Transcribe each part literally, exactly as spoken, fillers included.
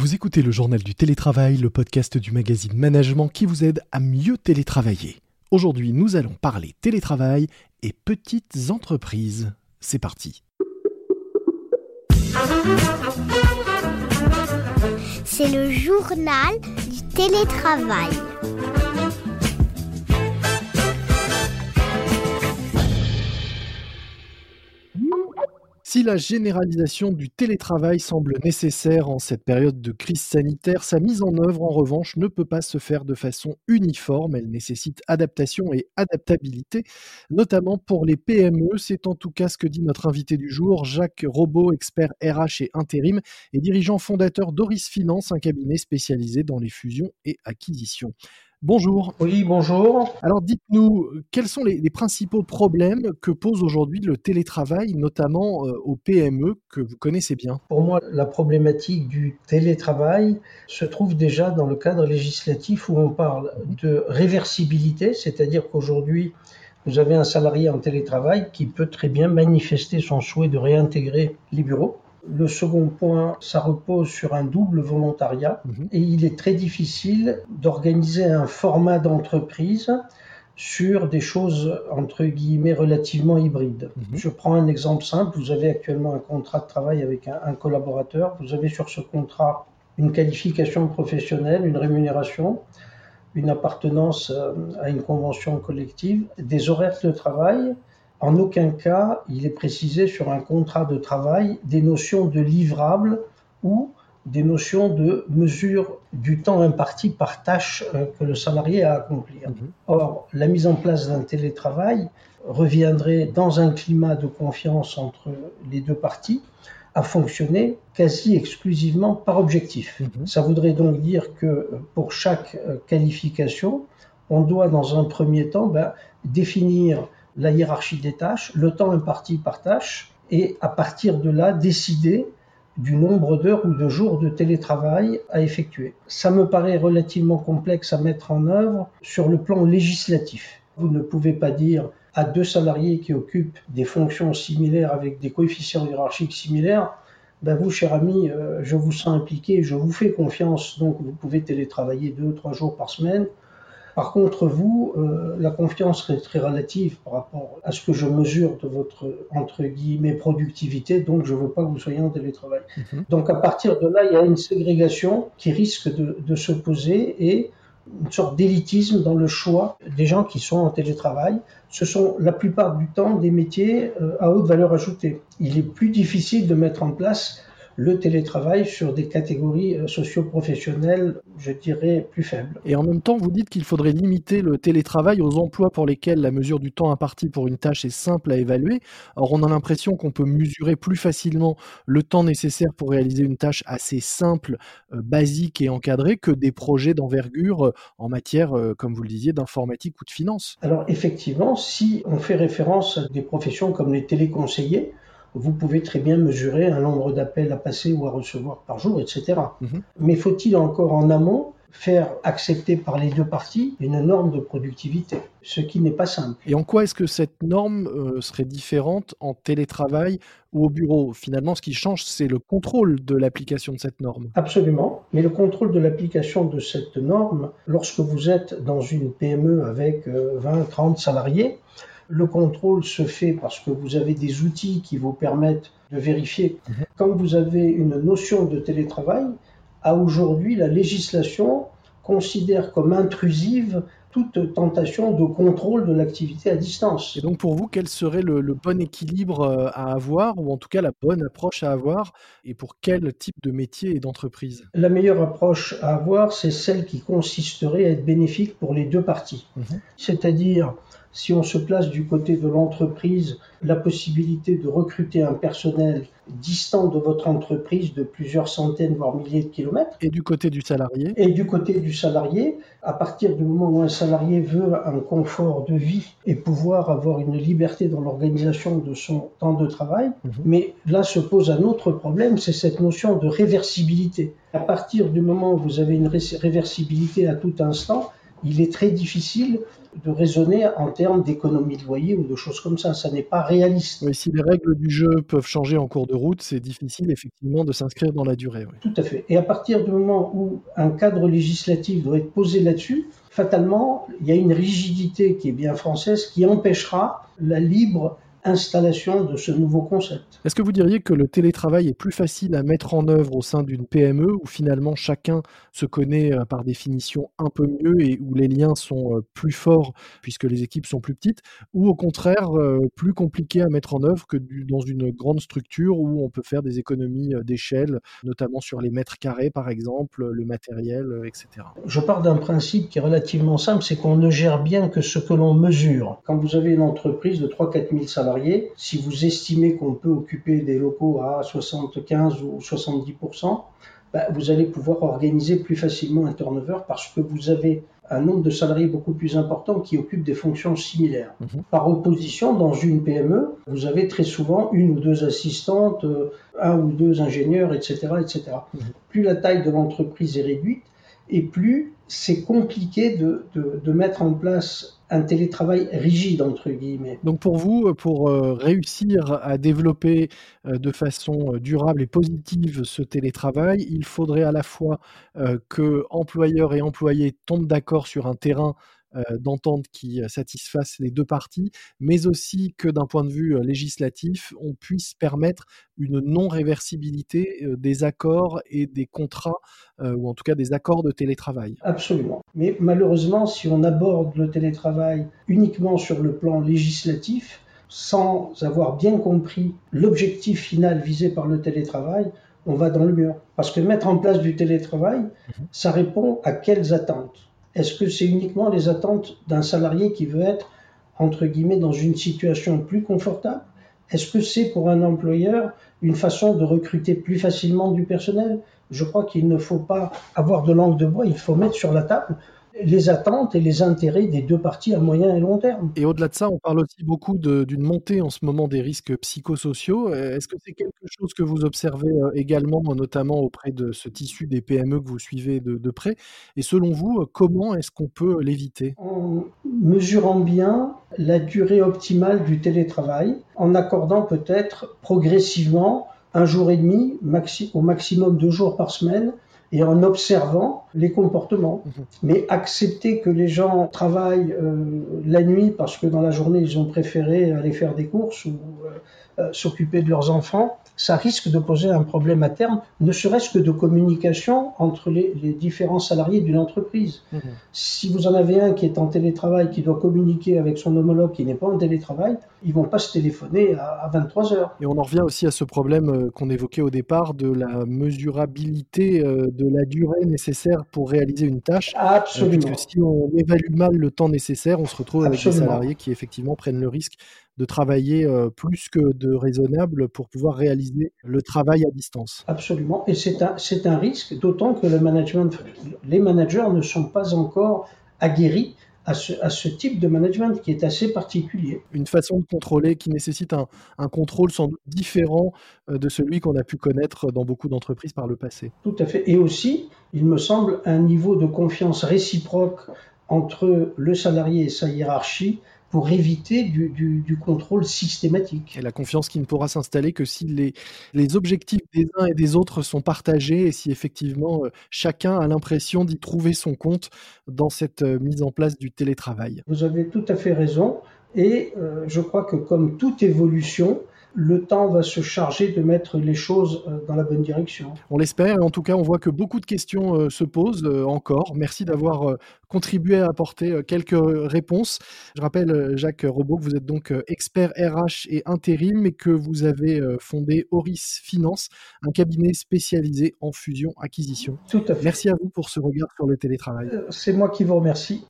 Vous écoutez le journal du télétravail, le podcast du magazine Management qui vous aide à mieux télétravailler. Aujourd'hui, nous allons parler télétravail et petites entreprises. C'est parti. C'est le journal du télétravail. Si la généralisation du télétravail semble nécessaire en cette période de crise sanitaire, sa mise en œuvre, en revanche, ne peut pas se faire de façon uniforme. Elle nécessite adaptation et adaptabilité, notamment pour les P M E. C'est en tout cas ce que dit notre invité du jour, Jacques Roboh, expert R H et intérim, et dirigeant fondateur d'Auris Finance, un cabinet spécialisé dans les fusions et acquisitions. Bonjour. Oui, bonjour. Alors dites-nous, quels sont les, les principaux problèmes que pose aujourd'hui le télétravail, notamment euh, aux P M E que vous connaissez bien? Pour moi, la problématique du télétravail se trouve déjà dans le cadre législatif où on parle de réversibilité, c'est-à-dire qu'aujourd'hui, vous avez un salarié en télétravail qui peut très bien manifester son souhait de réintégrer les bureaux. Le second point, ça repose sur un double volontariat mmh. et il est très difficile d'organiser un format d'entreprise sur des choses, entre guillemets, relativement hybrides. Mmh. Je prends un exemple simple, vous avez actuellement un contrat de travail avec un, un collaborateur, vous avez sur ce contrat une qualification professionnelle, une rémunération, une appartenance à une convention collective, des horaires de travail. En aucun cas, il est précisé sur un contrat de travail des notions de livrable ou des notions de mesure du temps imparti par tâche que le salarié a à accomplir. Or, la mise en place d'un télétravail reviendrait dans un climat de confiance entre les deux parties à fonctionner quasi exclusivement par objectif. Ça voudrait donc dire que pour chaque qualification, on doit dans un premier temps ben, définir la hiérarchie des tâches, le temps imparti par tâche, et à partir de là, décider du nombre d'heures ou de jours de télétravail à effectuer. Ça me paraît relativement complexe à mettre en œuvre sur le plan législatif. Vous ne pouvez pas dire à deux salariés qui occupent des fonctions similaires avec des coefficients hiérarchiques similaires, ben vous, cher ami, je vous sens impliqué, je vous fais confiance, donc vous pouvez télétravailler deux ou trois jours par semaine. Par contre, vous, euh, la confiance est très relative par rapport à ce que je mesure de votre, entre guillemets, productivité, donc je ne veux pas que vous soyez en télétravail. Mmh. Donc à partir de là, il y a une ségrégation qui risque de, de se poser et une sorte d'élitisme dans le choix des gens qui sont en télétravail. Ce sont la plupart du temps des métiers à haute valeur ajoutée. Il est plus difficile de mettre en place le télétravail sur des catégories socio-professionnelles, je dirais, plus faibles. Et en même temps, vous dites qu'il faudrait limiter le télétravail aux emplois pour lesquels la mesure du temps imparti pour une tâche est simple à évaluer. Or, on a l'impression qu'on peut mesurer plus facilement le temps nécessaire pour réaliser une tâche assez simple, euh, basique et encadrée que des projets d'envergure en matière, euh, comme vous le disiez, d'informatique ou de finance. Alors, effectivement, si on fait référence à des professions comme les téléconseillers, vous pouvez très bien mesurer un nombre d'appels à passer ou à recevoir par jour, et cetera. Mmh. Mais faut-il encore en amont faire accepter par les deux parties une norme de productivité, ce qui n'est pas simple. Et en quoi est-ce que cette norme euh, serait différente en télétravail ou au bureau ? Finalement, ce qui change, c'est le contrôle de l'application de cette norme. Absolument. Mais le contrôle de l'application de cette norme, lorsque vous êtes dans une P M E avec euh, vingt, trente salariés, le contrôle se fait parce que vous avez des outils qui vous permettent de vérifier. Mmh. Quand vous avez une notion de télétravail, à aujourd'hui, la législation considère comme intrusive toute tentation de contrôle de l'activité à distance. Et donc pour vous, quel serait le, le bon équilibre à avoir, ou en tout cas la bonne approche à avoir, et pour quel type de métier et d'entreprise ? La meilleure approche à avoir, c'est celle qui consisterait à être bénéfique pour les deux parties. Mmh. C'est-à-dire, si on se place du côté de l'entreprise, la possibilité de recruter un personnel distant de votre entreprise de plusieurs centaines, voire milliers de kilomètres. Et du côté du salarié. Et du côté du salarié, à partir du moment où un salarié veut un confort de vie et pouvoir avoir une liberté dans l'organisation de son temps de travail, mmh. mais là se pose un autre problème, c'est cette notion de réversibilité. À partir du moment où vous avez une réversibilité à tout instant, il est très difficile de raisonner en termes d'économie de loyer ou de choses comme ça. Ça n'est pas réaliste. Oui, si les règles du jeu peuvent changer en cours de route, c'est difficile effectivement de s'inscrire dans la durée. Oui. Tout à fait. Et à partir du moment où un cadre législatif doit être posé là-dessus, fatalement, il y a une rigidité qui est bien française qui empêchera la libre installation de ce nouveau concept. Est-ce que vous diriez que le télétravail est plus facile à mettre en œuvre au sein d'une P M E où finalement chacun se connaît par définition un peu mieux et où les liens sont plus forts puisque les équipes sont plus petites, ou au contraire plus compliqué à mettre en œuvre que dans une grande structure où on peut faire des économies d'échelle, notamment sur les mètres carrés par exemple, le matériel, et cetera. Je pars d'un principe qui est relativement simple, c'est qu'on ne gère bien que ce que l'on mesure. Quand vous avez une entreprise de trois à quatre mille salariés, si vous estimez qu'on peut occuper des locaux à soixante-quinze ou soixante-dix pour cent, ben vous allez pouvoir organiser plus facilement un turnover parce que vous avez un nombre de salariés beaucoup plus important qui occupent des fonctions similaires. Mmh. Par opposition, dans une P M E, vous avez très souvent une ou deux assistantes, un ou deux ingénieurs, et cetera, et cetera. Mmh. Plus la taille de l'entreprise est réduite et plus c'est compliqué de, de, de mettre en place un télétravail rigide, entre guillemets. Donc pour vous, pour réussir à développer de façon durable et positive ce télétravail, il faudrait à la fois que employeurs et employés tombent d'accord sur un terrain d'entente qui satisfasse les deux parties, mais aussi que d'un point de vue législatif, on puisse permettre une non-réversibilité des accords et des contrats, ou en tout cas des accords de télétravail. Absolument. Mais malheureusement, si on aborde le télétravail uniquement sur le plan législatif, sans avoir bien compris l'objectif final visé par le télétravail, on va dans le mur. Parce que mettre en place du télétravail, ça répond à quelles attentes ? Est-ce que c'est uniquement les attentes d'un salarié qui veut être, entre guillemets, dans une situation plus confortable ? Est-ce que c'est pour un employeur une façon de recruter plus facilement du personnel ? Je crois qu'il ne faut pas avoir de langue de bois, il faut mettre sur la table les attentes et les intérêts des deux parties à moyen et long terme. Et au-delà de ça, on parle aussi beaucoup de, d'une montée en ce moment des risques psychosociaux. Est-ce que c'est quelque chose que vous observez également, notamment auprès de ce tissu des P M E que vous suivez de, de près ? Et selon vous, comment est-ce qu'on peut l'éviter ? En mesurant bien la durée optimale du télétravail, en accordant peut-être progressivement un jour et demi, maxi- au maximum deux jours par semaine, et en observant les comportements. Mmh. Mais accepter que les gens travaillent euh, la nuit parce que dans la journée, ils ont préféré aller faire des courses ou euh, s'occuper de leurs enfants, ça risque de poser un problème à terme, ne serait-ce que de communication entre les, les différents salariés d'une entreprise. Mmh. Si vous en avez un qui est en télétravail, qui doit communiquer avec son homologue qui n'est pas en télétravail, ils ne vont pas se téléphoner à, à vingt-trois heures. Et on en revient aussi à ce problème qu'on évoquait au départ de la mesurabilité de de la durée nécessaire pour réaliser une tâche. Absolument. Parce que si on évalue mal le temps nécessaire, on se retrouve avec Absolument. Des salariés qui effectivement prennent le risque de travailler plus que de raisonnable pour pouvoir réaliser le travail à distance. Absolument, et c'est un, c'est un risque, d'autant que le management, les managers ne sont pas encore aguerris À ce, à ce type de management qui est assez particulier. Une façon de contrôler qui nécessite un, un contrôle sans doute différent de celui qu'on a pu connaître dans beaucoup d'entreprises par le passé. Tout à fait. Et aussi, il me semble, un niveau de confiance réciproque entre le salarié et sa hiérarchie pour éviter du, du, du contrôle systématique. Et la confiance qui ne pourra s'installer que si les, les objectifs des uns et des autres sont partagés et si effectivement chacun a l'impression d'y trouver son compte dans cette mise en place du télétravail. Vous avez tout à fait raison et euh, je crois que comme toute évolution, le temps va se charger de mettre les choses dans la bonne direction. On l'espère. En tout cas, on voit que beaucoup de questions se posent encore. Merci d'avoir contribué à apporter quelques réponses. Je rappelle, Jacques Roboh, que vous êtes donc expert R H et intérim et que vous avez fondé Auris Finance, un cabinet spécialisé en fusion-acquisition. Tout à fait. Merci à vous pour ce regard sur le télétravail. C'est moi qui vous remercie.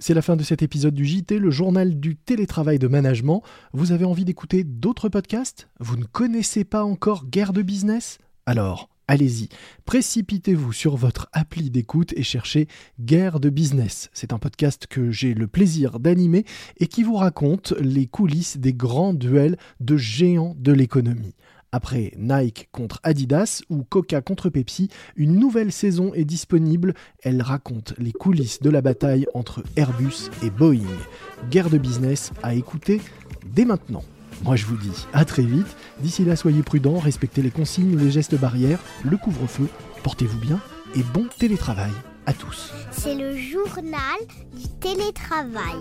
C'est la fin de cet épisode du J T, le journal du télétravail de management. Vous avez envie d'écouter d'autres podcasts ? Vous ne connaissez pas encore Guerre de Business ? Alors, allez-y, précipitez-vous sur votre appli d'écoute et cherchez Guerre de Business. C'est un podcast que j'ai le plaisir d'animer et qui vous raconte les coulisses des grands duels de géants de l'économie. Après Nike contre Adidas ou Coca contre Pepsi, une nouvelle saison est disponible. Elle raconte les coulisses de la bataille entre Airbus et Boeing. Guerre de Business à écouter dès maintenant. Moi je vous dis à très vite. D'ici là, soyez prudents, respectez les consignes, les gestes barrières, le couvre-feu, portez-vous bien et bon télétravail à tous. C'est le journal du télétravail.